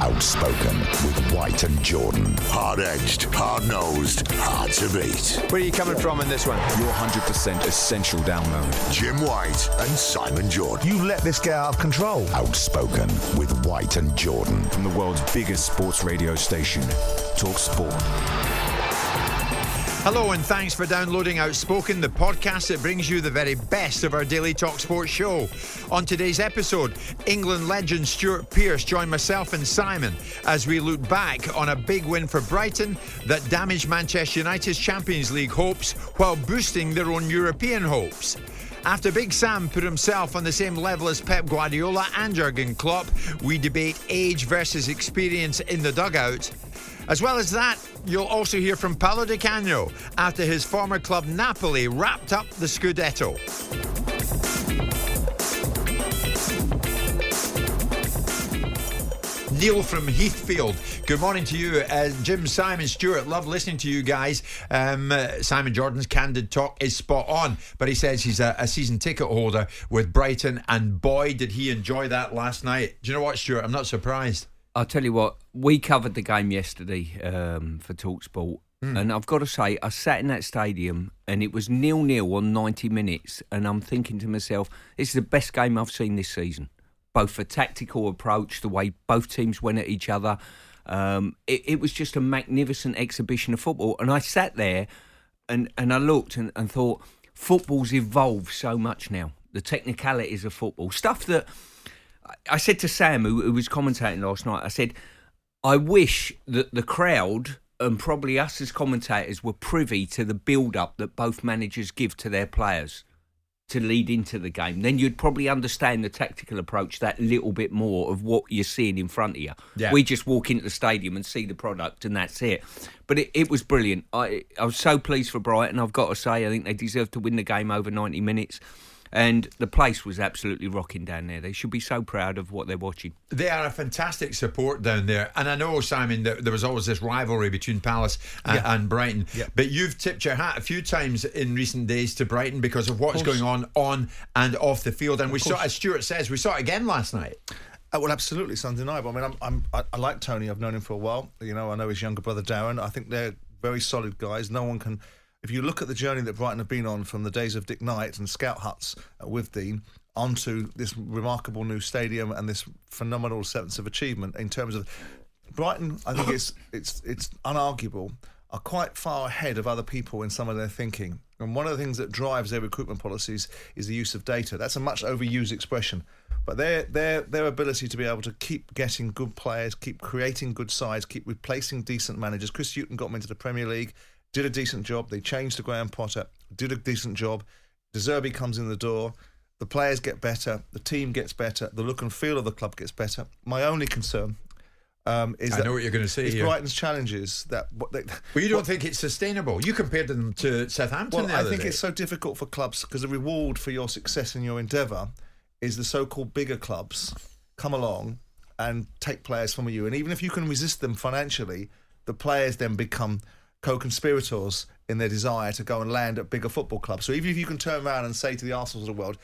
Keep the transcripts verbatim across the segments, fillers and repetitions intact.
Outspoken with White and Jordan. Hard-edged, hard-nosed, hard to beat. Where are you coming from in this one? Your one hundred percent essential download. Jim White and Simon Jordan. You let this get out of control. Outspoken with White and Jordan. From the world's biggest sports radio station, TalkSport. Hello and thanks for downloading Outspoken, the podcast that brings you the very best of our daily TalkSport show. On today's episode, England legend Stuart Pearce joined myself and Simon as we look back on a big win for Brighton that damaged Manchester United's Champions League hopes while boosting their own European hopes. After Big Sam put himself on the same level as Pep Guardiola and Jurgen Klopp, we debate age versus experience in the dugout. As well as that, you'll also hear from Paolo Di Canio after his former club Napoli wrapped up the Scudetto. Neil from Heathfield, good morning to you. Uh, Jim, Simon, Stuart, love listening to you guys. Um, uh, Simon Jordan's candid talk is spot on, but he says he's a, a season ticket holder with Brighton, and boy, did he enjoy that last night. Do you know what, Stuart? I'm not surprised. I'll tell you what, we covered the game yesterday um, for TalkSport, mm. and I've got to say, I sat in that stadium and it was nil-nil on ninety minutes, and I'm thinking to myself, this is the best game I've seen this season, both for tactical approach, the way both teams went at each other. Um, it, it was just a magnificent exhibition of football, and I sat there and, and I looked and, and thought, football's evolved so much now, the technicalities of football, stuff that... I said to Sam, who, who was commentating last night, I said, I wish that the crowd and probably us as commentators were privy to the build-up that both managers give to their players to lead into the game. Then you'd probably understand the tactical approach that little bit more of what you're seeing in front of you. Yeah. We just walk into the stadium and see the product and that's it. But it, it was brilliant. I, I was so pleased for Brighton. I've got to say, I think they deserve to win the game over ninety minutes. And the place was absolutely rocking down there. They should be so proud of what they're watching. They are a fantastic support down there. And I know, Simon, that there was always this rivalry between Palace and, yeah. and Brighton. Yeah. But you've tipped your hat a few times in recent days to Brighton because of what's of going on on and off the field. And of we course. saw, as Stuart says, we saw it again last night. Oh, well, absolutely. It's undeniable. I mean, I'm, I'm, I like Tony. I've known him for a while. You know, I know his younger brother, Darren. I think they're very solid guys. No one can... If you look at the journey that Brighton have been on from the days of Dick Knight and Scout Huts with Dean onto this remarkable new stadium and this phenomenal sense of achievement in terms of Brighton, I think it's it's it's unarguable, are quite far ahead of other people in some of their thinking. And one of the things that drives their recruitment policies is the use of data. That's a much overused expression. But their their their ability to be able to keep getting good players, keep creating good sides, keep replacing decent managers. Chris Hughton got them into the Premier League. Did a decent job. They changed to Graham Potter. Did a decent job. De Zerbi comes in the door. The players get better. The team gets better. The look and feel of the club gets better. My only concern um, is I that... I know what you're going to see here. Brighton's challenges that... What they, well, you don't what, think it's sustainable. You compared them to Southampton well, the other I think day. It's so difficult for clubs because the reward for your success in your endeavour is the so-called bigger clubs come along and take players from you. And even if you can resist them financially, the players then become... co-conspirators in their desire to go and land at bigger football clubs. So even if you can turn around and say to the Arsenals of the world,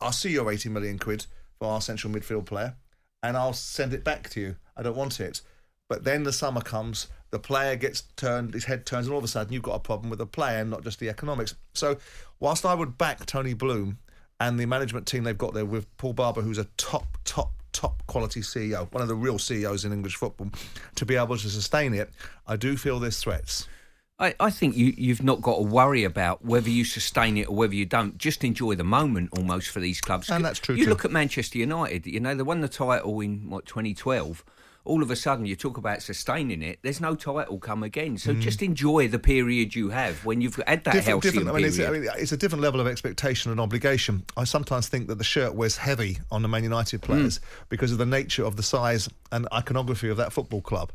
I'll see your eighty million quid for our central midfield player and I'll send it back to you. I don't want it. But then the summer comes, the player gets turned, his head turns, and all of a sudden you've got a problem with the player and not just the economics. So whilst I would back Tony Bloom and the management team they've got there with Paul Barber, who's a top, top top quality C E O, one of the real C E Os in English football, to be able to sustain it. I do feel there's threats. I, I think you, you've not got to worry about whether you sustain it or whether you don't. Just enjoy the moment almost for these clubs. And that's true You too. Look at Manchester United, you know, they won the title in, what, twenty twelve. All of a sudden, you talk about sustaining it, there's no title come again. So mm. just enjoy the period you have when you've had that different, healthy different, I mean, period. It's, I mean, it's a different level of expectation and obligation. I sometimes think that the shirt wears heavy on the Man United players mm. because of the nature of the size and iconography of that football club.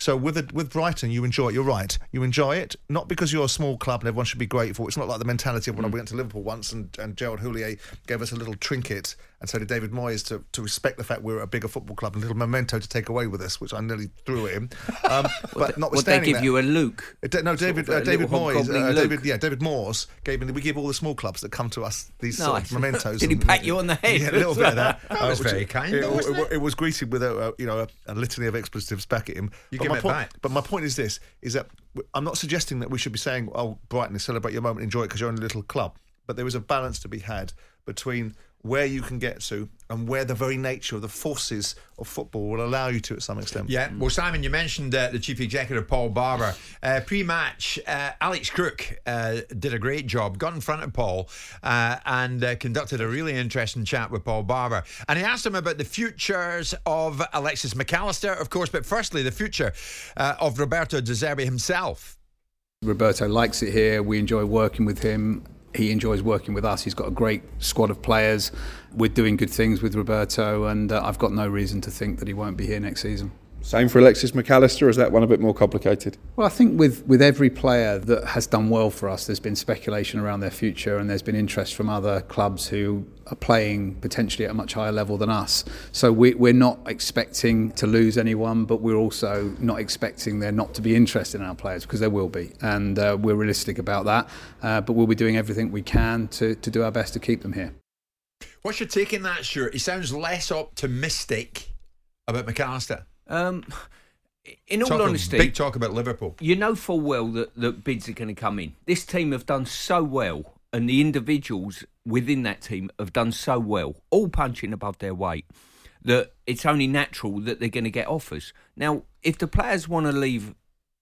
So with a, with Brighton, you enjoy it. You're right. You enjoy it, not because you're a small club and everyone should be grateful. It's not like the mentality of when mm. I went to Liverpool once and, and Gerald Houllier gave us a little trinket, and so did David Moyes, to, to respect the fact we were a bigger football club, a little memento to take away with us, which I nearly threw at him. Um, but notwithstanding would they give that, you a Luke? It, no, David uh, David Moyes. Uh, David, yeah, David Moores gave him. We give all the small clubs that come to us these nice. sort of mementos. Did he pat you on the head? Yeah, a little bit of that. That uh, was very kind. It, it, it, it was greeted with a, a you know a, a litany of expletives back at him. You My point, but my point is this, is that I'm not suggesting that we should be saying, oh, Brighton, celebrate your moment, enjoy it because you're in a little club. But there is a balance to be had between where you can get to and where the very nature of the forces of football will allow you to at some extent. Yeah, well, Simon, you mentioned uh, the chief executive, Paul Barber. Uh, pre-match, uh, Alex Crook uh, did a great job, got in front of Paul uh, and uh, conducted a really interesting chat with Paul Barber. And he asked him about the futures of Alexis Mac Allister, of course, but firstly, the future uh, of Roberto De Zerbi himself. Roberto likes it here. We enjoy working with him. He enjoys working with us. He's got a great squad of players. We're doing good things with Roberto, and uh, I've got no reason to think that he won't be here next season. Same for Alexis Mac Allister, or is that one a bit more complicated? Well, I think with, with every player that has done well for us, there's been speculation around their future, and there's been interest from other clubs who are playing potentially at a much higher level than us. So we, we're not expecting to lose anyone, but we're also not expecting there not to be interest in our players, because there will be, and uh, we're realistic about that. Uh, but we'll be doing everything we can to, to do our best to keep them here. What's your take in that, Stuart? He sounds less optimistic about Mac Allister. Um, in all talk honesty, of, big talk about Liverpool. You know full well that, that bids are going to come in. This team have done so well, and the individuals within that team have done so well, all punching above their weight, that it's only natural that they're going to get offers. Now, if the players want to leave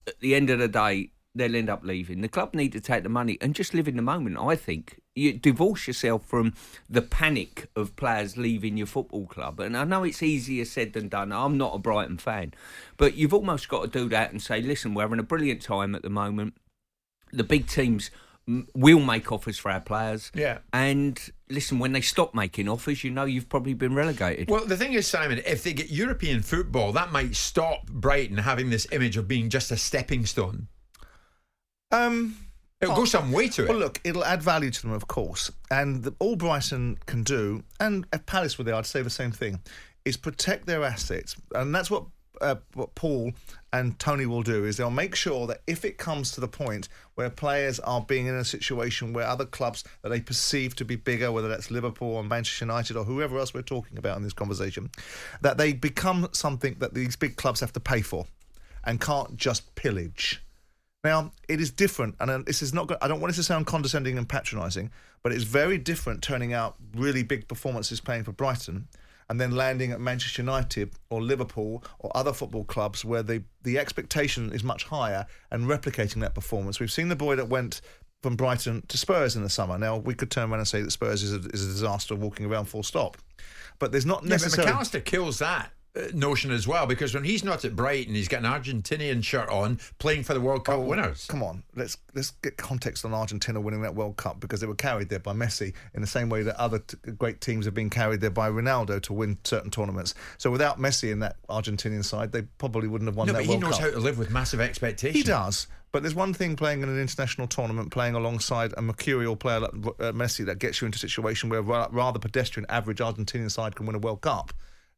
at the end of the day, they'll end up leaving. The club need to take the money and just live in the moment, I think. You divorce yourself from the panic of players leaving your football club. And I know it's easier said than done. I'm not a Brighton fan. But you've almost got to do that and say, listen, we're having a brilliant time at the moment. The big teams will make offers for our players. Yeah. And listen, when they stop making offers, you know you've probably been relegated. Well, the thing is, Simon, if they get European football, that might stop Brighton having this image of being just a stepping stone. Um... It'll go some way to it. Well, look, it'll add value to them, of course. And the, all Brighton can do, and if Palace were there, I'd say the same thing, is protect their assets. And that's what, uh, what Paul and Tony will do, is they'll make sure that if it comes to the point where players are being in a situation where other clubs that they perceive to be bigger, whether that's Liverpool or Manchester United or whoever else we're talking about in this conversation, that they become something that these big clubs have to pay for and can't just pillage. Now, it is different, and this is not. I don't want this to sound condescending and patronising, but it's very different turning out really big performances playing for Brighton and then landing at Manchester United or Liverpool or other football clubs where the, the expectation is much higher and replicating that performance. We've seen the boy that went from Brighton to Spurs in the summer. Now, we could turn around and say that Spurs is a, is a disaster walking around full stop, but there's not necessarily... Yeah, but Mac Allister kills that notion as well, because when he's not at Brighton, he's got an Argentinian shirt on playing for the World Cup oh, winners. Come on, let's let's get context on Argentina winning that World Cup, because they were carried there by Messi in the same way that other t- great teams have been carried there by Ronaldo to win certain tournaments. So without Messi in that Argentinian side, they probably wouldn't have won no, that World Cup. No, but he knows Cup. how to live with massive expectations. He does. But there's one thing playing in an international tournament, playing alongside a mercurial player like Messi, that gets you into a situation where a rather pedestrian average Argentinian side can win a World Cup,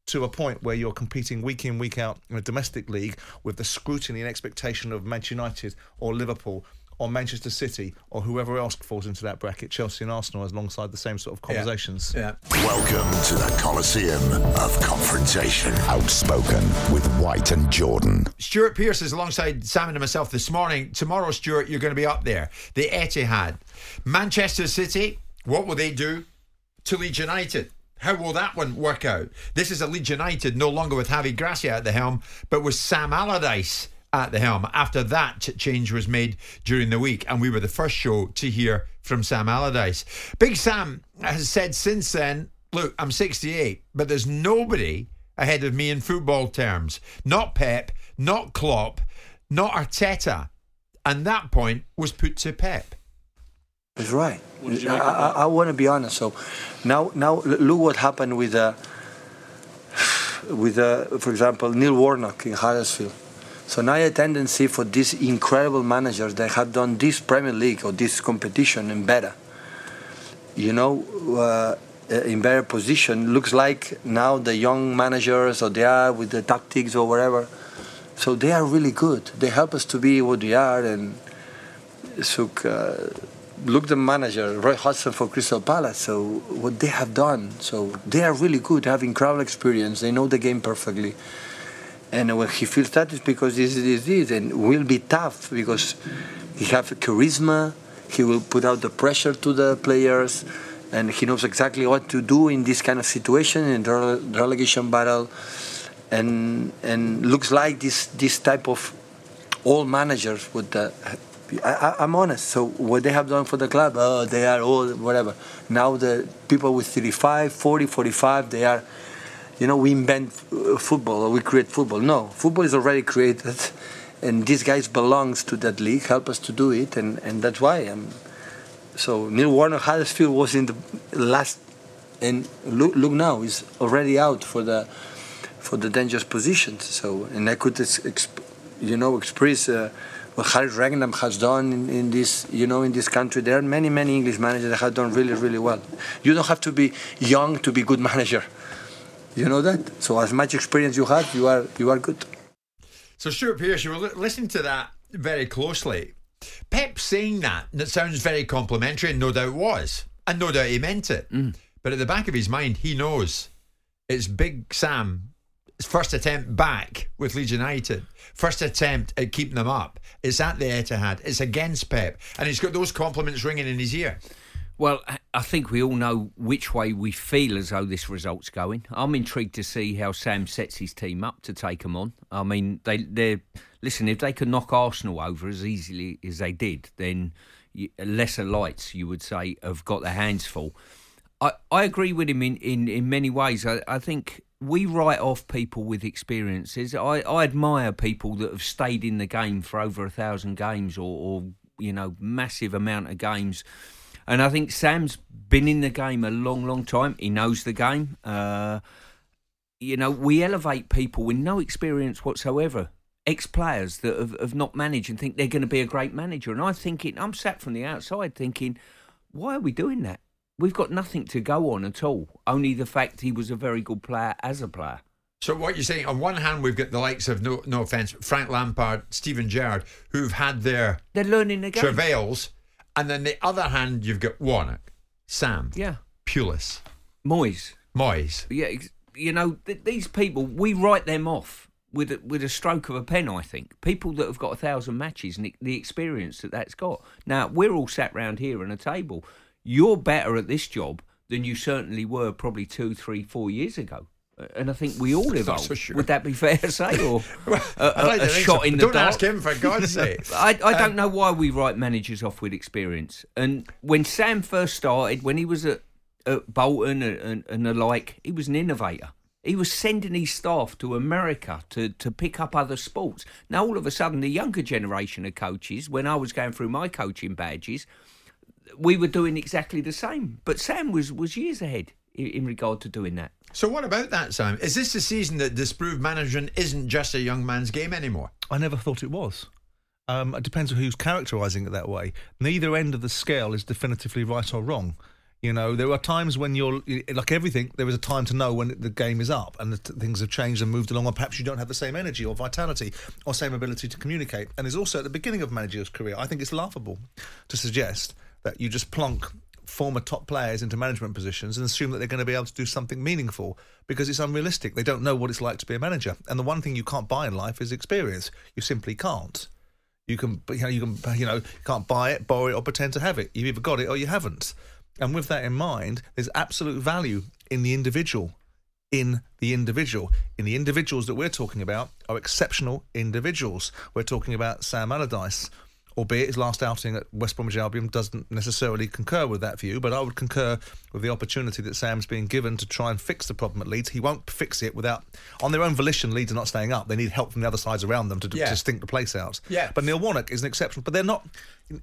to a point where you're competing week in, week out in a domestic league with the scrutiny and expectation of Manchester United or Liverpool or Manchester City or whoever else falls into that bracket. Chelsea and Arsenal is alongside the same sort of conversations. Yeah. Yeah. Welcome to the Coliseum of Confrontation. Outspoken with White and Jordan. Stuart Pearce is alongside Simon and myself this morning. Tomorrow, Stuart, you're going to be up there. The Etihad. Manchester City, what will they do to Leeds United? How will that one work out? This is a Leeds United no longer with Javi Gracia at the helm, but with Sam Allardyce at the helm after that change was made during the week, and we were the first show to hear from Sam Allardyce. Big Sam has said since then, look, I'm sixty-eight, but there's nobody ahead of me in football terms. Not Pep, not Klopp, not Arteta. And that point was put to Pep. He's right. I, I, I want to be honest. So now, now look what happened with, uh, with uh, for example, Neil Warnock in Huddersfield. So now a tendency for these incredible managers that have done this Premier League or this competition in better, you know, uh, in better position, looks like now the young managers or they are with the tactics or whatever. So they are really good. They help us to be what we are. And so, uh, look, the manager, Roy Hodgson for Crystal Palace. So what they have done. So they are really good. They have incredible experience. They know the game perfectly. And when he feels that, it's because this is this, and will be tough because he have charisma. He will put out the pressure to the players, and he knows exactly what to do in this kind of situation in the relegation battle. And and looks like this this type of all managers with the. I, I, I'm honest. So what they have done for the club, oh, they are all whatever. Now the people with thirty-five, forty, forty-five, they are. You know, we invent football or we create football. No, football is already created, and these guys belongs to that league, help us to do it, and, and that's why. Um, so Neil Warnock Huddersfield was in the last, and look, look now, he's already out for the for the dangerous positions. So, and I could, exp, you know, express uh, what Harry Ragnar has done in, in this, you know, in this country. There are many, many English managers that have done really, really well. You don't have to be young to be good manager. You know that? So as much experience you have, you are you are good. So Stuart Pearce, you were li- listening to that very closely. Pep saying that, and it sounds very complimentary, and no doubt was, and no doubt he meant it. Mm. But at the back of his mind, he knows it's Big Sam's first attempt back with Leeds United, first attempt at keeping them up. It's at the Etihad. It's against Pep, and he's got those compliments ringing in his ear. Well, I think we all know which way we feel as though this result's going. I'm intrigued to see how Sam sets his team up to take them on. I mean, they they listen, if they could knock Arsenal over as easily as they did, then lesser lights, you would say, have got their hands full. I, I agree with him in, in, in many ways. I, I think we write off people with experiences. I, I admire people that have stayed in the game for over a thousand games or, or you know, massive amount of games. And I think Sam's been in the game a long, long time. He knows the game. Uh, you know, we elevate people with no experience whatsoever, ex-players that have, have not managed and think they're going to be a great manager. And I think it, I'm sat from the outside thinking, why are we doing that? We've got nothing to go on at all, only the fact he was a very good player as a player. So what you're saying, on one hand, we've got the likes of, no, no offence, Frank Lampard, Steven Gerrard, who've had their they're learning the game. travails. And then the other hand, you've got Warnock, Sam, yeah, Pulis, Moyes, Moyes. Yeah, you know th- these people. We write them off with a, with a stroke of a pen. I think people that have got a thousand matches and the experience that that's got. Now we're all sat round here on a table. You're better at this job than you certainly were probably two, three, four years ago. And I think we all evolved. So sure. Would that be fair to say? Or well, a, like a, a shot so. in the don't dark? Don't ask him, for God's sake. I, I um, don't know why we write managers off with experience. And when Sam first started, when he was at, at Bolton and, and, and the like, he was an innovator. He was sending his staff to America to, to pick up other sports. Now, all of a sudden, the younger generation of coaches, when I was going through my coaching badges, we were doing exactly the same. But Sam was, was years ahead in, in regard to doing that. So what about that, Sam? Is this the season that disproved management isn't just a young man's game anymore? I never thought it was. Um, it depends on who's characterising it that way. Neither end of the scale is definitively right or wrong. You know, there are times when you're, like everything, there is a time to know when the game is up and the t- things have changed and moved along, or perhaps you don't have the same energy or vitality or same ability to communicate. And it's also at the beginning of a manager's career, I think it's laughable to suggest that you just plonk former top players into management positions and assume that they're going to be able to do something meaningful, because it's unrealistic. They don't know what it's like to be a manager. And the one thing you can't buy in life is experience. You simply can't. You can, you know, you can, you know, you can't buy it, borrow it, or pretend to have it. You've either got it or you haven't. And with that in mind, there's absolute value in the individual. In the individual. In the individuals that we're talking about are exceptional individuals. We're talking about Sam Allardyce, albeit his last outing at West Bromwich Albion doesn't necessarily concur with that view, but I would concur with the opportunity that Sam's being given to try and fix the problem at Leeds. He won't fix it without, on their own volition, Leeds are not staying up. They need help from the other sides around them to, yeah. to stink the place out. Yeah. But Neil Warnock is an exception. But they're not,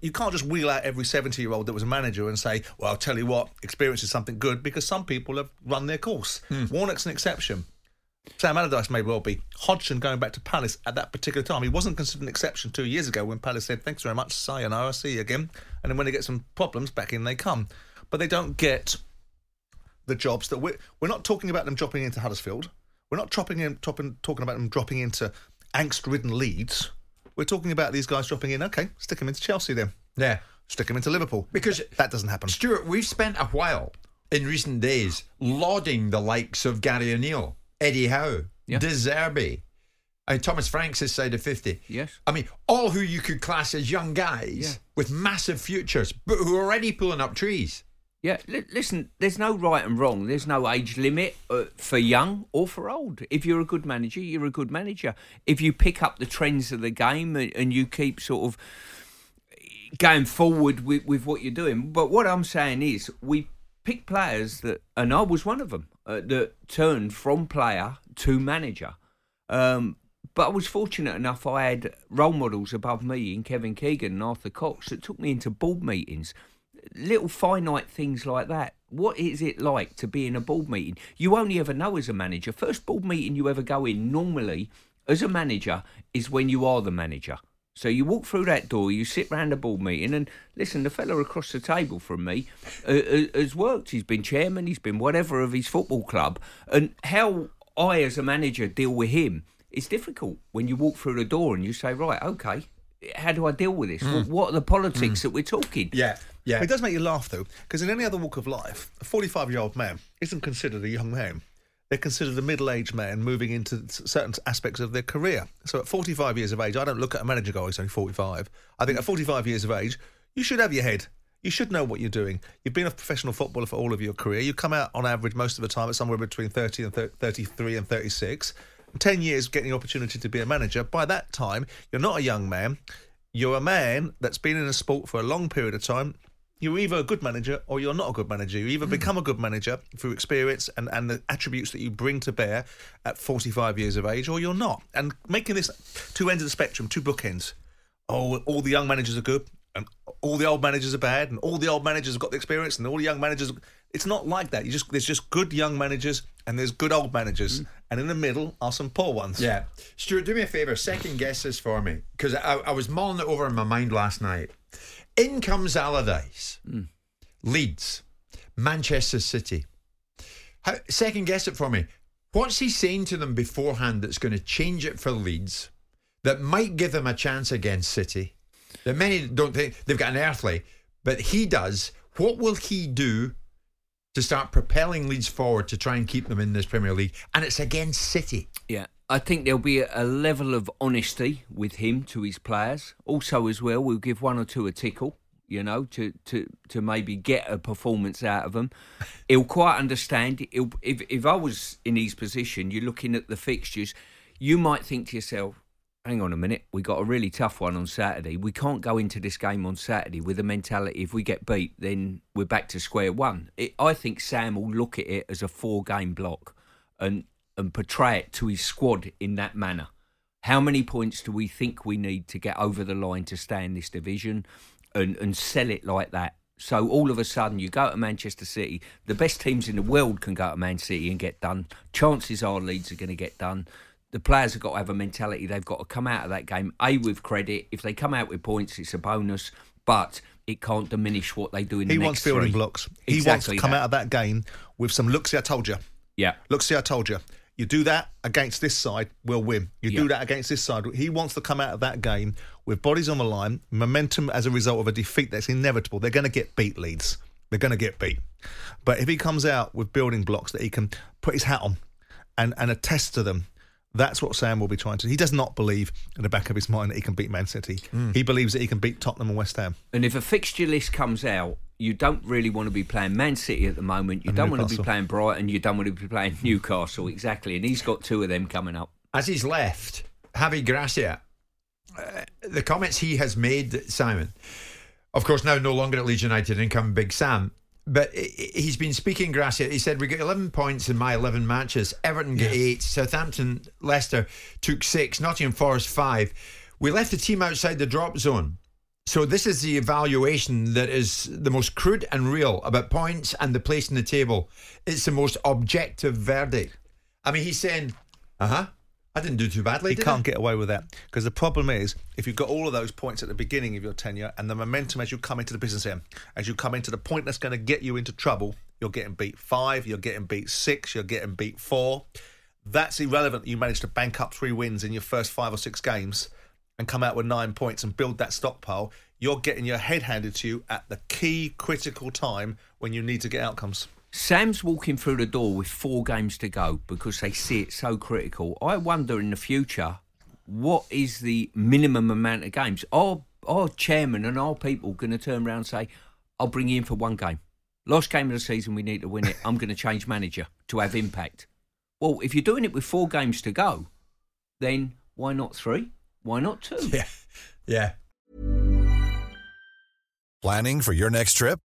you can't just wheel out every seventy-year-old that was a manager and say, well, I'll tell you what, experience is something good, because some people have run their course. Mm. Warnock's an exception. Sam Allardyce may well be. Hodgson going back to Palace at that particular time. He wasn't considered an exception two years ago when Palace said, thanks very much, sayonara, see you again. And then when they get some problems, back in they come. But they don't get the jobs that we're... We're not talking about them dropping into Huddersfield. We're not dropping in, dropping, talking about them dropping into angst-ridden Leeds. We're talking about these guys dropping in, OK, stick them into Chelsea then. Yeah. Stick them into Liverpool. Because... That doesn't happen. Stuart, we've spent a while in recent days lauding the likes of Gary O'Neill, Eddie Howe, yeah. De Zerbi, and Thomas Frank's his side of fifty. Yes. I mean, all who you could class as young guys yeah. with massive futures, but who are already pulling up trees. Yeah, L- listen, there's no right and wrong. There's no age limit uh, for young or for old. If you're a good manager, you're a good manager. If you pick up the trends of the game and, and you keep sort of going forward with, with what you're doing. But what I'm saying is we pick players that, and I was one of them, Uh, that turned from player to manager. Um, but I was fortunate enough I had role models above me in Kevin Keegan and Arthur Cox that took me into board meetings. Little finite things like that. What is it like to be in a board meeting? You only ever know as a manager. First board meeting you ever go in normally as a manager is when you are the manager. So you walk through that door, you sit round a board meeting, and listen, the fella across the table from me uh, has worked. He's been chairman, he's been whatever of his football club. And how I, as a manager, deal with him is difficult when you walk through the door and you say, right, okay, how do I deal with this? Mm. What are the politics mm. that we're talking? Yeah, yeah. It does make you laugh, though, because in any other walk of life, a forty-five-year-old man isn't considered a young man. They're considered a middle-aged man moving into certain aspects of their career. So at forty-five years of age, I don't look at a manager guy who's only forty-five. I think at forty-five years of age, you should have your head. You should know what you're doing. You've been a professional footballer for all of your career. You come out on average most of the time at somewhere between thirty and thirty-three and thirty-six. In ten years getting the opportunity to be a manager. By that time, you're not a young man. You're a man that's been in a sport for a long period of time. You're either a good manager or you're not a good manager. You either become a good manager through experience and, and the attributes that you bring to bear at forty-five years of age, or you're not. And making this two ends of the spectrum, two bookends. Oh, all the young managers are good and all the old managers are bad and all the old managers have got the experience and all the young managers... It's not like that. You just There's just good young managers and there's good old managers. Mm. And in the middle are some poor ones. Yeah. Stuart, do me a favour. Second guess this for me, because I, I was mulling it over in my mind last night. In comes Allardyce, mm. Leeds, Manchester City. How, second guess it for me. What's he saying to them beforehand that's going to change it for Leeds, that might give them a chance against City, that many don't think they've got an earthly, but he does? What will he do to start propelling Leeds forward to try and keep them in this Premier League? And it's against City. Yeah. I think there'll be a level of honesty with him to his players. Also as well, we'll give one or two a tickle, you know, to to, to maybe get a performance out of them. He'll quite understand. He'll, if, if I was in his position, you're looking at the fixtures, you might think to yourself, hang on a minute, we got a really tough one on Saturday. We can't go into this game on Saturday with the mentality, if we get beat, then we're back to square one. It, I think Sam will look at it as a four-game block and... and portray it to his squad in that manner. How many points do we think we need to get over the line to stay in this division, and, and sell it like that? So all of a sudden you go to Manchester City, the best teams in the world can go to Man City and get done. Chances are Leeds are going to get done. The players have got to have a mentality. They've got to come out of that game, A, with credit. If they come out with points, it's a bonus, but it can't diminish what they do in the next three. He wants building blocks. He wants to come out of that game with some, look, see, I told you. Yeah. Look, see, I told you. You do that against this side, we'll win. You yeah. do that against this side. He wants to come out of that game with bodies on the line, momentum as a result of a defeat that's inevitable. They're going to get beat, Leeds. They're going to get beat. But if he comes out with building blocks that he can put his hat on and, and attest to them, that's what Sam will be trying to do. He does not believe in the back of his mind that he can beat Man City. Mm. He believes that he can beat Tottenham and West Ham. And if a fixture list comes out you don't really want to be playing Man City at the moment. You and don't Newcastle. want to be playing Brighton. You don't want to be playing Newcastle. Exactly. And he's got two of them coming up. As he's left, Javi Gracia, uh, the comments he has made, Simon, of course now no longer at Leeds United and come Big Sam, but he's been speaking, Gracia. He said, we got eleven points in my eleven matches. Everton got yeah. eight. Southampton, Leicester took six. Nottingham Forest, five. We left the team outside the drop zone. So this is the evaluation that is the most crude and real about points and the place in the table. It's the most objective verdict. I mean, he's saying, uh-huh, I didn't do too badly, did I? He can't get away with that. Because the problem is, if you've got all of those points at the beginning of your tenure and the momentum as you come into the business end, as you come into the point that's going to get you into trouble, you're getting beat five, you're getting beat six, you're getting beat four. That's irrelevant. You managed to bank up three wins in your first five or six games and come out with nine points and build that stockpile. You're getting your head handed to you at the key critical time when you need to get outcomes. Sam's walking through the door with four games to go because they see it so critical. I wonder in the future, what is the minimum amount of games? Our, our chairman and our people going to turn around and say, I'll bring you in for one game. Last game of the season, we need to win it. I'm going to change manager to have impact. Well, if you're doing it with four games to go, then why not three? Why not two? Yeah. Yeah. Planning for your next trip?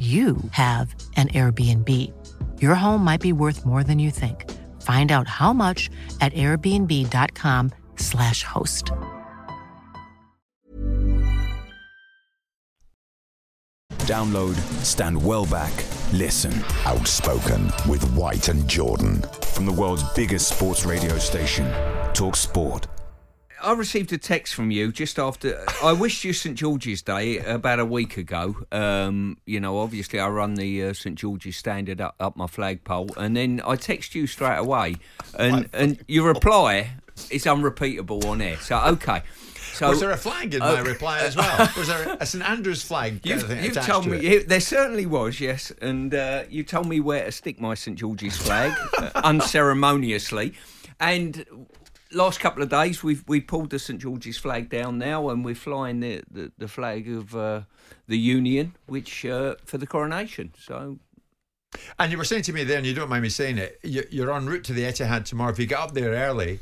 you have an Airbnb. Your home might be worth more than you think. Find out how much at airbnb.com slash host. Download Stand Well Back. Listen. Outspoken with White and Jordan. From the world's biggest sports radio station, TalkSport. I received a text from you just after... I wished you St George's Day about a week ago. Um, you know, obviously I run the uh, St George's standard up, up my flagpole, and then I text you straight away, and, and your reply is unrepeatable on air. So, OK... So, was there a flag in uh, my reply as well? Was there a St Andrew's flag? You, kind of you told to me you, there certainly was, yes. And uh, you told me where to stick my St George's flag uh, unceremoniously, and... Last couple of days, we've we pulled the St George's flag down now, and we're flying the, the, the flag of uh, the Union, which uh, for the coronation. So, and you were saying to me there, and you don't mind me saying it, you, you're en route to the Etihad tomorrow. If you get up there early,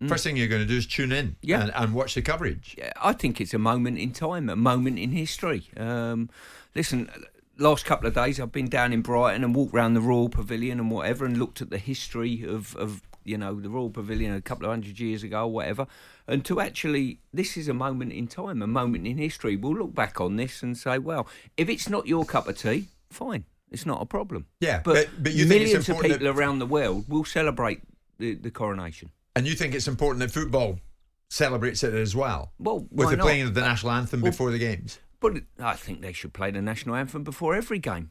mm. first thing you're going to do is tune in yeah. and, and watch the coverage. Yeah, I think it's a moment in time, a moment in history. Um, listen. Last couple of days, I've been down in Brighton and walked around the Royal Pavilion and whatever, and looked at the history of, of you know, the Royal Pavilion a couple of hundred years ago or whatever. And to actually, this is a moment in time, a moment in history. We'll look back on this and say, well, if it's not your cup of tea, fine, it's not a problem. Yeah, but, but, but you millions think it's important of people that... around the world will celebrate the, the coronation. And you think it's important that football celebrates it as well? Well, with the not? playing of the national anthem well, before the games? But I think they should play the national anthem before every game.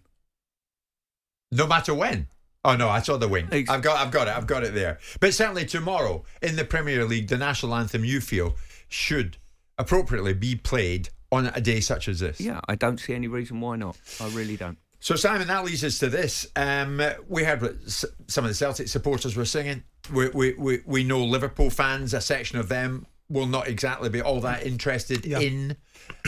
No matter when. Oh no, I saw the wink. Ex- I've got, I've got it, I've got it there. But certainly tomorrow in the Premier League, the national anthem, you feel, should appropriately be played on a day such as this. Yeah, I don't see any reason why not. I really don't. So Simon, that leads us to this. Um, we heard what some of the Celtic supporters were singing. We, we we we know Liverpool fans, a section of them will not exactly be all that interested yeah. in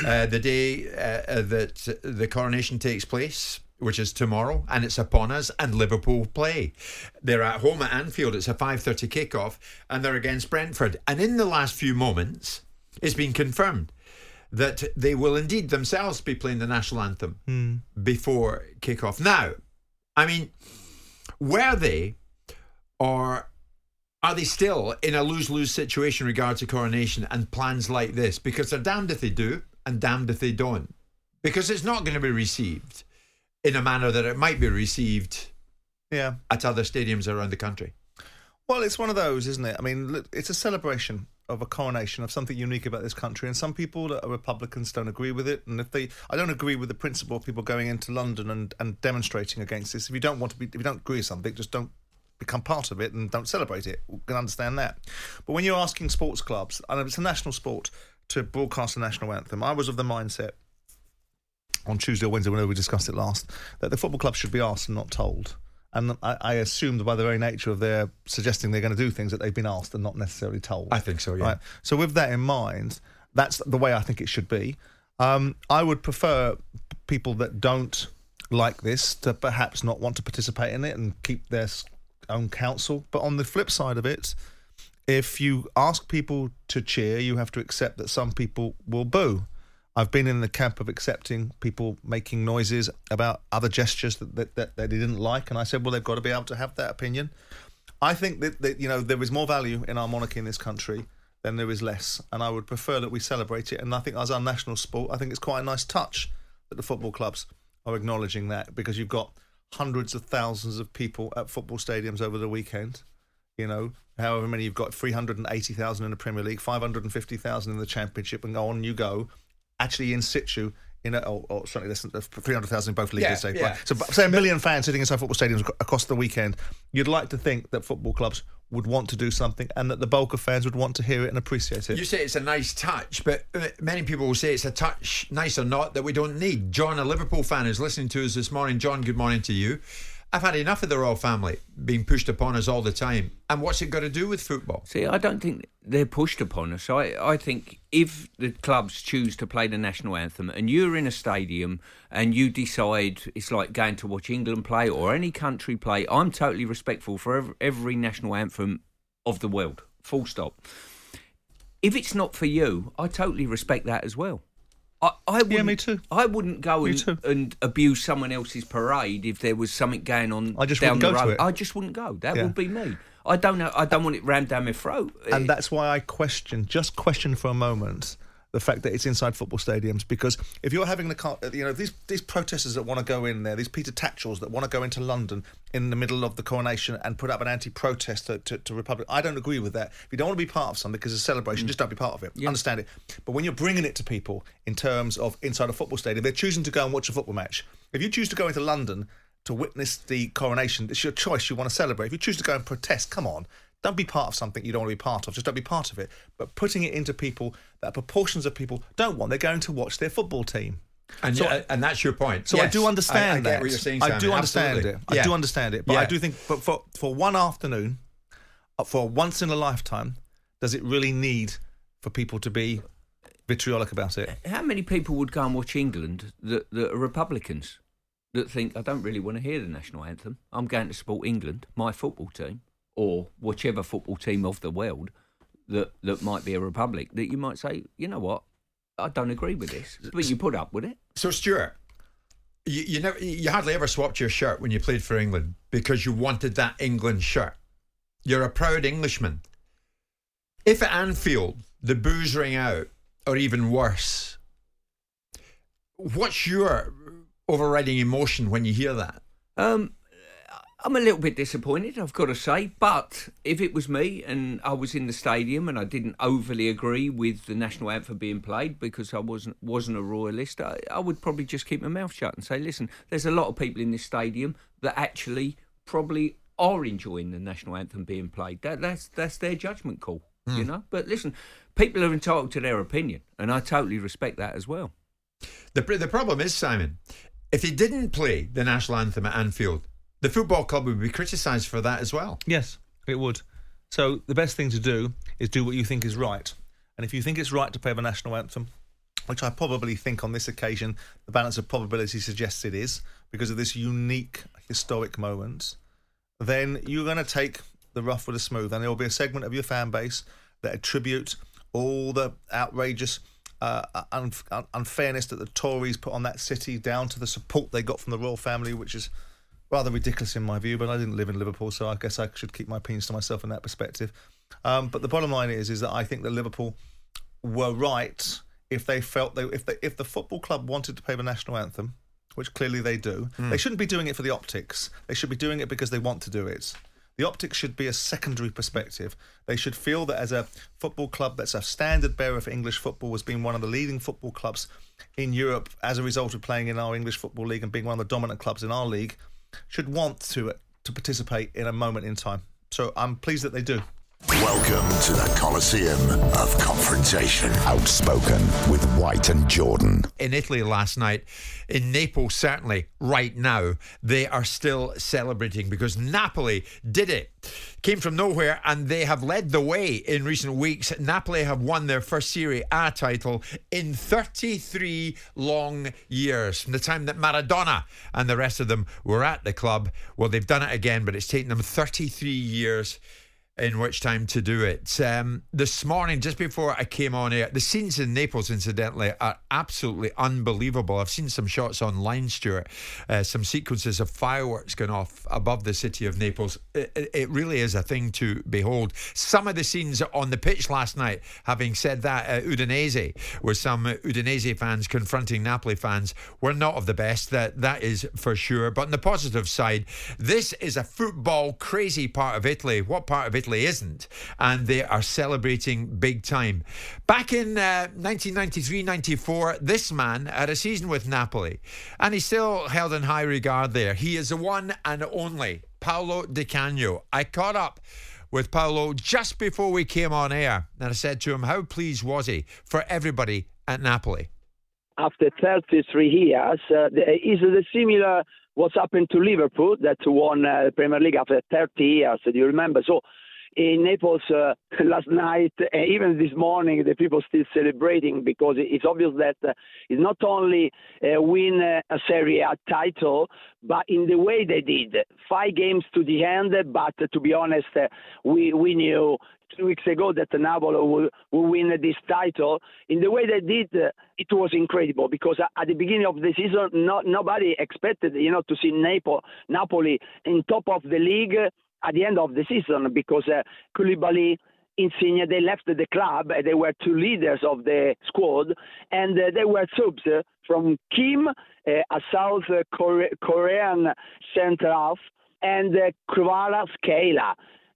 uh, the day uh, that the coronation takes place, which is tomorrow, and it's upon us, and Liverpool play. They're at home at Anfield. It's a five thirty kickoff, and they're against Brentford. And in the last few moments, it's been confirmed that they will indeed themselves be playing the national anthem mm. before kickoff. Now, I mean, were they, or are they still in a lose-lose situation in regard to coronation and plans like this? Because they're damned if they do and damned if they don't. Because it's not going to be received in a manner that it might be received yeah. at other stadiums around the country. Well, it's one of those, isn't it? I mean, it's a celebration of a coronation, of something unique about this country, and some people that are Republicans don't agree with it. And if they, I don't agree with the principle of people going into London and, and demonstrating against this. If you don't want to be, if you don't agree with something, just don't become part of it and don't celebrate it. We can understand that. But when you're asking sports clubs, and it's a national sport, to broadcast a national anthem, I was of the mindset on Tuesday or Wednesday, whenever we discussed it last, that the football club should be asked and not told. And I, I assume that by the very nature of their suggesting they're going to do things that they've been asked and not necessarily told. I think so, yeah. Right? So with that in mind, that's the way I think it should be. Um, I would prefer people that don't like this to perhaps not want to participate in it and keep their own counsel. But on the flip side of it, if you ask people to cheer, you have to accept that some people will boo. I've been in the camp of accepting people making noises about other gestures that, that, that, that they didn't like. And I said, well, they've got to be able to have that opinion. I think that, that, you know, there is more value in our monarchy in this country than there is less. And I would prefer that we celebrate it. And I think as our national sport, I think it's quite a nice touch that the football clubs are acknowledging that, because you've got hundreds of thousands of people at football stadiums over the weekend. You know, however many you've got, three hundred eighty thousand in the Premier League, five hundred fifty thousand in the Championship, and on you go. Actually in situ, in a, or, or certainly less than three hundred thousand in both leagues. Yeah, so, yeah. Right. So say a million fans sitting inside football stadiums across the weekend. You'd like to think that football clubs would want to do something and that the bulk of fans would want to hear it and appreciate it. You say it's a nice touch, but many people will say it's a touch, nice or not, that we don't need. John, a Liverpool fan, is listening to us this morning. John, good morning to you. I've had enough of the royal family being pushed upon us all the time. And what's it got to do with football? See, I don't think they're pushed upon us. I, I think if the clubs choose to play the national anthem and you're in a stadium and you decide it's like going to watch England play or any country play, I'm totally respectful for every, every national anthem of the world, full stop. If it's not for you, I totally respect that as well. I, I yeah, me too. I wouldn't go and, and abuse someone else's parade if there was something going on I just down the road. I just wouldn't go. That yeah. would be me. I don't know. I don't want it rammed down my throat. And it, that's why I question, just question for a moment, the fact that it's inside football stadiums. Because if you're having the, you know, these these protesters that want to go in there, these Peter Tatchells that want to go into London in the middle of the coronation and put up an anti-protest to, to, to Republic, I don't agree with that. If you don't want to be part of something because it's a celebration, mm. just don't be part of it. Yeah. Understand it. But when you're bringing it to people in terms of inside a football stadium, they're choosing to go and watch a football match. If you choose to go into London to witness the coronation, it's your choice. You want to celebrate. If you choose to go and protest, come on. Don't be part of something you don't want to be part of. Just don't be part of it. But putting it into people that proportions of people don't want. They're going to watch their football team. And, so yeah, I, and that's your point. So yes, I do understand that. I, I get what you're saying, Simon. I do understand Absolutely. it. Yeah. I do understand it. But yeah. I do think but for, for one afternoon, for once in a lifetime, does it really need for people to be vitriolic about it? How many people would go and watch England that, that are Republicans that think, I don't really want to hear the national anthem. I'm going to support England, my football team, or whichever football team of the world that, that might be a republic, that you might say, you know what, I don't agree with this, but you put up with it. So, Stuart, you you, never, you hardly ever swapped your shirt when you played for England because you wanted that England shirt. You're a proud Englishman. If at Anfield the boos ring out, or even worse, what's your overriding emotion when you hear that? Um... I'm a little bit disappointed, I've got to say, but if it was me and I was in the stadium and I didn't overly agree with the national anthem being played because I wasn't wasn't a royalist, I, I would probably just keep my mouth shut and say, listen, there's a lot of people in this stadium that actually probably are enjoying the national anthem being played. That that's that's their judgment call, mm. you know. But listen, people are entitled to their opinion, and I totally respect that as well. The the problem is, Simon, if he didn't play the national anthem at Anfield, the football club would be criticised for that as well. Yes, it would. So the best thing to do is do what you think is right. And if you think it's right to play the national anthem, which I probably think on this occasion the balance of probability suggests it is, because of this unique historic moment, then you're going to take the rough with the smooth, and there will be a segment of your fan base that attribute all the outrageous uh, un- un- unfairness that the Tories put on that city down to the support they got from the royal family, which is rather ridiculous in my view, but I didn't live in Liverpool, so I guess I should keep my opinions to myself in that perspective. Um, but the bottom line is is that I think that Liverpool were right if they felt they if they, if the football club wanted to play the national anthem, which clearly they do, mm. they shouldn't be doing it for the optics. They should be doing it because they want to do it. The optics should be a secondary perspective. They should feel that as a football club that's a standard bearer for English football, as being one of the leading football clubs in Europe as a result of playing in our English Football League and being one of the dominant clubs in our league, should want to to participate in a moment in time. So I'm pleased that they do. Welcome to the Colosseum of Confrontation. Outspoken with White and Jordan. In Italy last night, in Naples certainly, right now, they are still celebrating because Napoli did it. Came from nowhere and they have led the way in recent weeks. Napoli have won their first Serie A title in thirty-three long years. From the time that Maradona and the rest of them were at the club, well, they've done it again, but it's taken them thirty-three years in which time to do it. Um, this morning, just before I came on air, the scenes in Naples, incidentally, are absolutely unbelievable. I've seen some shots online, Stuart, uh, some sequences of fireworks going off above the city of Naples. It, it really is a thing to behold. Some of the scenes on the pitch last night, having said that, uh, Udinese, where some Udinese fans confronting Napoli fans, were not of the best. That That is for sure. But on the positive side, this is a football crazy part of Italy. What part of Italy isn't, and they are celebrating big time. Back in uh, nineteen ninety-three ninety-four, this man had a season with Napoli and he's still held in high regard there. He is the one and only Paolo Di Canio. I caught up with Paolo just before we came on air and I said to him, how pleased was he for everybody at Napoli? After thirty-three years, uh, is it similar what's happened to Liverpool that won uh, the Premier League after thirty years? Do you remember? So in Naples uh, last night, uh, even this morning, the people still celebrating because it's obvious that uh, it's not only uh, win uh, a Serie A title, but in the way they did. Five games to the end, but uh, to be honest, uh, we, we knew two weeks ago that Napoli will, will win this title. In the way they did, uh, it was incredible because at the beginning of the season, not, nobody expected you know, to see Naples, Napoli in top of the league at the end of the season, because uh, Koulibaly, Insigne, they left the club. They were two leaders of the squad, and uh, they were subs uh, from Kim, uh, a South Kore- Korean centre-half, and uh, Kvaratskhelia,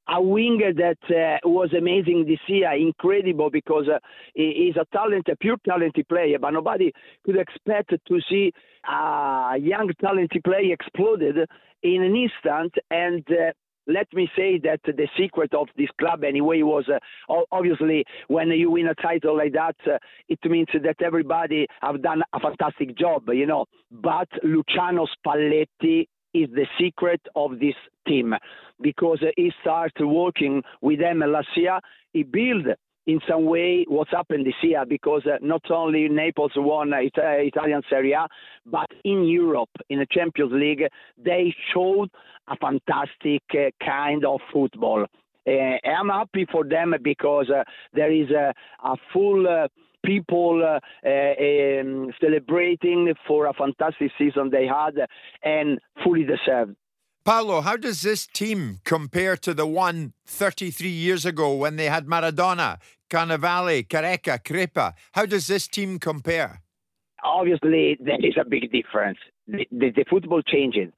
a winger that uh, was amazing this year, incredible, because uh, he is a talent, a pure talented player, but nobody could expect to see a young talented player exploded in an instant, and uh, let me say that the secret of this club anyway was uh, obviously when you win a title like that, uh, it means that everybody have done a fantastic job, you know. But Luciano Spalletti is the secret of this team because he started working with them last year. He built in some way what's happened this year because uh, not only Naples won uh, it, uh, Italian Serie A, but in Europe, in the Champions League, they showed a fantastic uh, kind of football. Uh, I'm happy for them because uh, there is a, a full uh, people uh, uh, um, celebrating for a fantastic season they had and fully deserved. Paolo, how does this team compare to the one thirty-three years ago when they had Maradona, Cannavale, Careca, Crepa? How does this team compare? Obviously, there is a big difference. The, the, the football changes.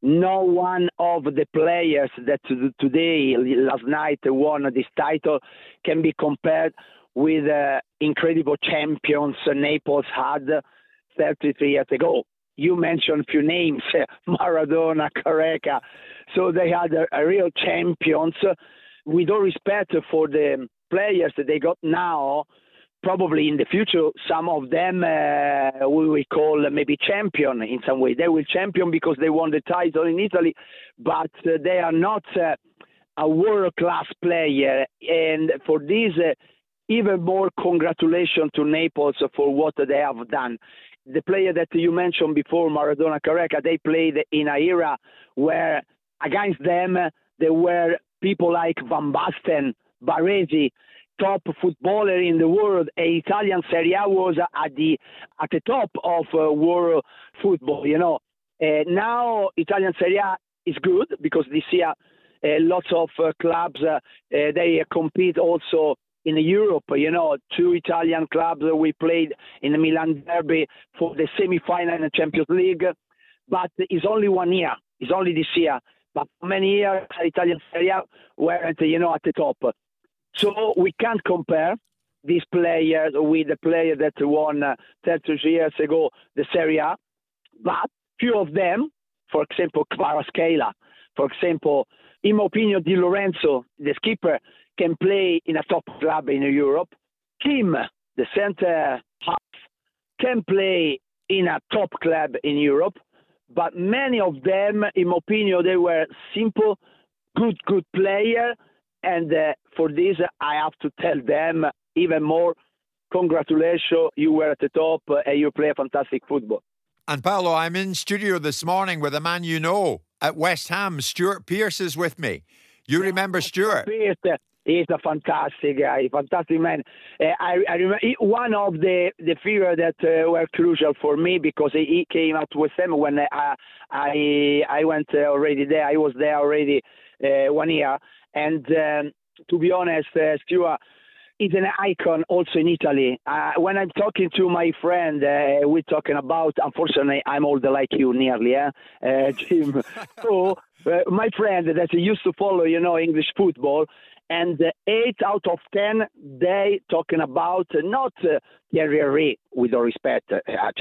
No one of the players that today, last night, won this title can be compared with uh, incredible champions Naples had thirty-three years ago. you mentioned a few names, Maradona, Careca. So they had a, a real champions. With all respect for the players that they got now, probably in the future, some of them uh, we will call maybe champion in some way. They will champion because they won the title in Italy, but uh, they are not uh, a world-class player. And for this, uh, even more congratulations to Naples for what they have done. The player that you mentioned before, Maradona, Careca, they played in an era where against them uh, there were people like Van Basten, Baresi, top footballer in the world. A Italian Serie A was at the at the top of uh, world football. You know, uh, now Italian Serie A is good because this year uh, lots of uh, clubs uh, uh, they uh, compete also in Europe. You know, two Italian clubs uh, we played in the Milan derby for the semi-final in the Champions League, but it's only one year. It's only this year. But many years Italian Serie A weren't, you know, at the top. So we can't compare these players with the player that won uh, thirty years ago the Serie A. But few of them, for example, Kvaratskhelia, for example, in my opinion, Di Lorenzo, the skipper, can play in a top club in Europe. Kim, the centre half, can play in a top club in Europe. But many of them, in my opinion, they were simple, good, good players. And uh, for this, I have to tell them even more, congratulations, you were at the top uh, and you play fantastic football. And Paolo, I'm in studio this morning with a man you know at West Ham. Stuart Pearce is with me. You yeah, remember Stuart? Pearce is a fantastic guy, fantastic man. Uh, I, I remember one of the, the figures that uh, were crucial for me because he came out with them when I I, I went uh, already there. I was there already uh, one year. And um, to be honest, uh, Stuart is an icon also in Italy. Uh, when I'm talking to my friend, uh, we're talking about, unfortunately, I'm older like you nearly, eh? uh, Jim. So uh, my friend that used to follow, you know, English football, and uh, eight out of ten, they talking about uh, not uh, Thierry Henry, with all respect, uh,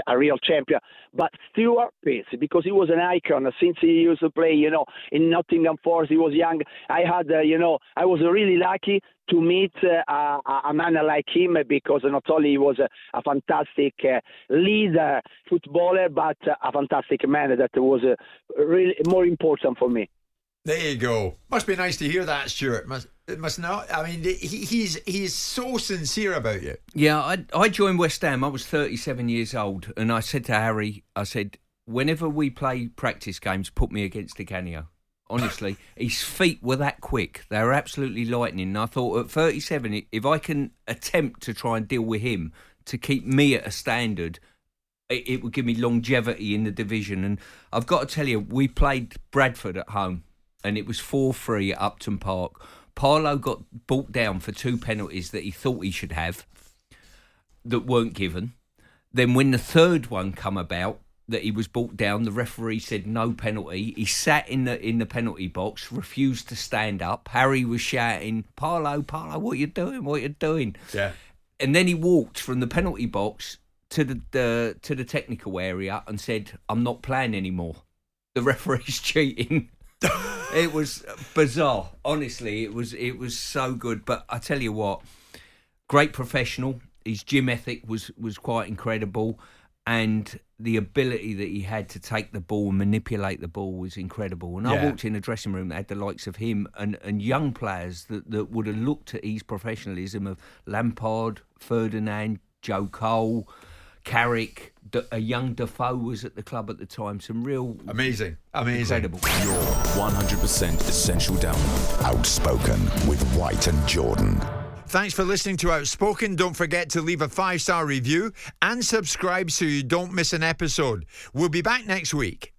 a real champion, but Stuart Pearce, because he was an icon since he used to play, you know, in Nottingham Forest. He was young. I had, uh, you know, I was really lucky to meet uh, a, a man like him because not only he was a, a fantastic uh, leader, footballer, but a fantastic man that was uh, really more important for me. There you go. Must be nice to hear that, Stuart. Must it must not. I mean, he, he's he's so sincere about you. Yeah, I I joined West Ham. I was thirty-seven years old, and I said to Harry, I said, whenever we play practice games, put me against Di Canio. Honestly, his feet were that quick; they were absolutely lightning. And I thought, at thirty-seven, if I can attempt to try and deal with him to keep me at a standard, it, it would give me longevity in the division. And I've got to tell you, we played Bradford at home. And it was four three at Upton Park. Paolo got brought down for two penalties that he thought he should have that weren't given. Then when the third one come about, that he was brought down, the referee said no penalty. He sat in the in the penalty box, refused to stand up. Harry was shouting, Paolo, Paolo, what are you doing? What are you doing? Yeah. And then he walked from the penalty box to the, the to the technical area and said, I'm not playing anymore. The referee's cheating. It was bizarre. Honestly, it was it was so good. But I tell you what, great professional. His gym ethic was, was quite incredible. And the ability that he had to take the ball and manipulate the ball was incredible. And yeah. I walked in a dressing room that had the likes of him and, and young players that, that would have looked at his professionalism of Lampard, Ferdinand, Joe Cole, Carrick, a young Defoe was at the club at the time. Some real... Amazing. Amazing. Incredible. Your one hundred percent Essential Download. Outspoken with White and Jordan. Thanks for listening to Outspoken. Don't forget to leave a five-star review and subscribe so you don't miss an episode. We'll be back next week.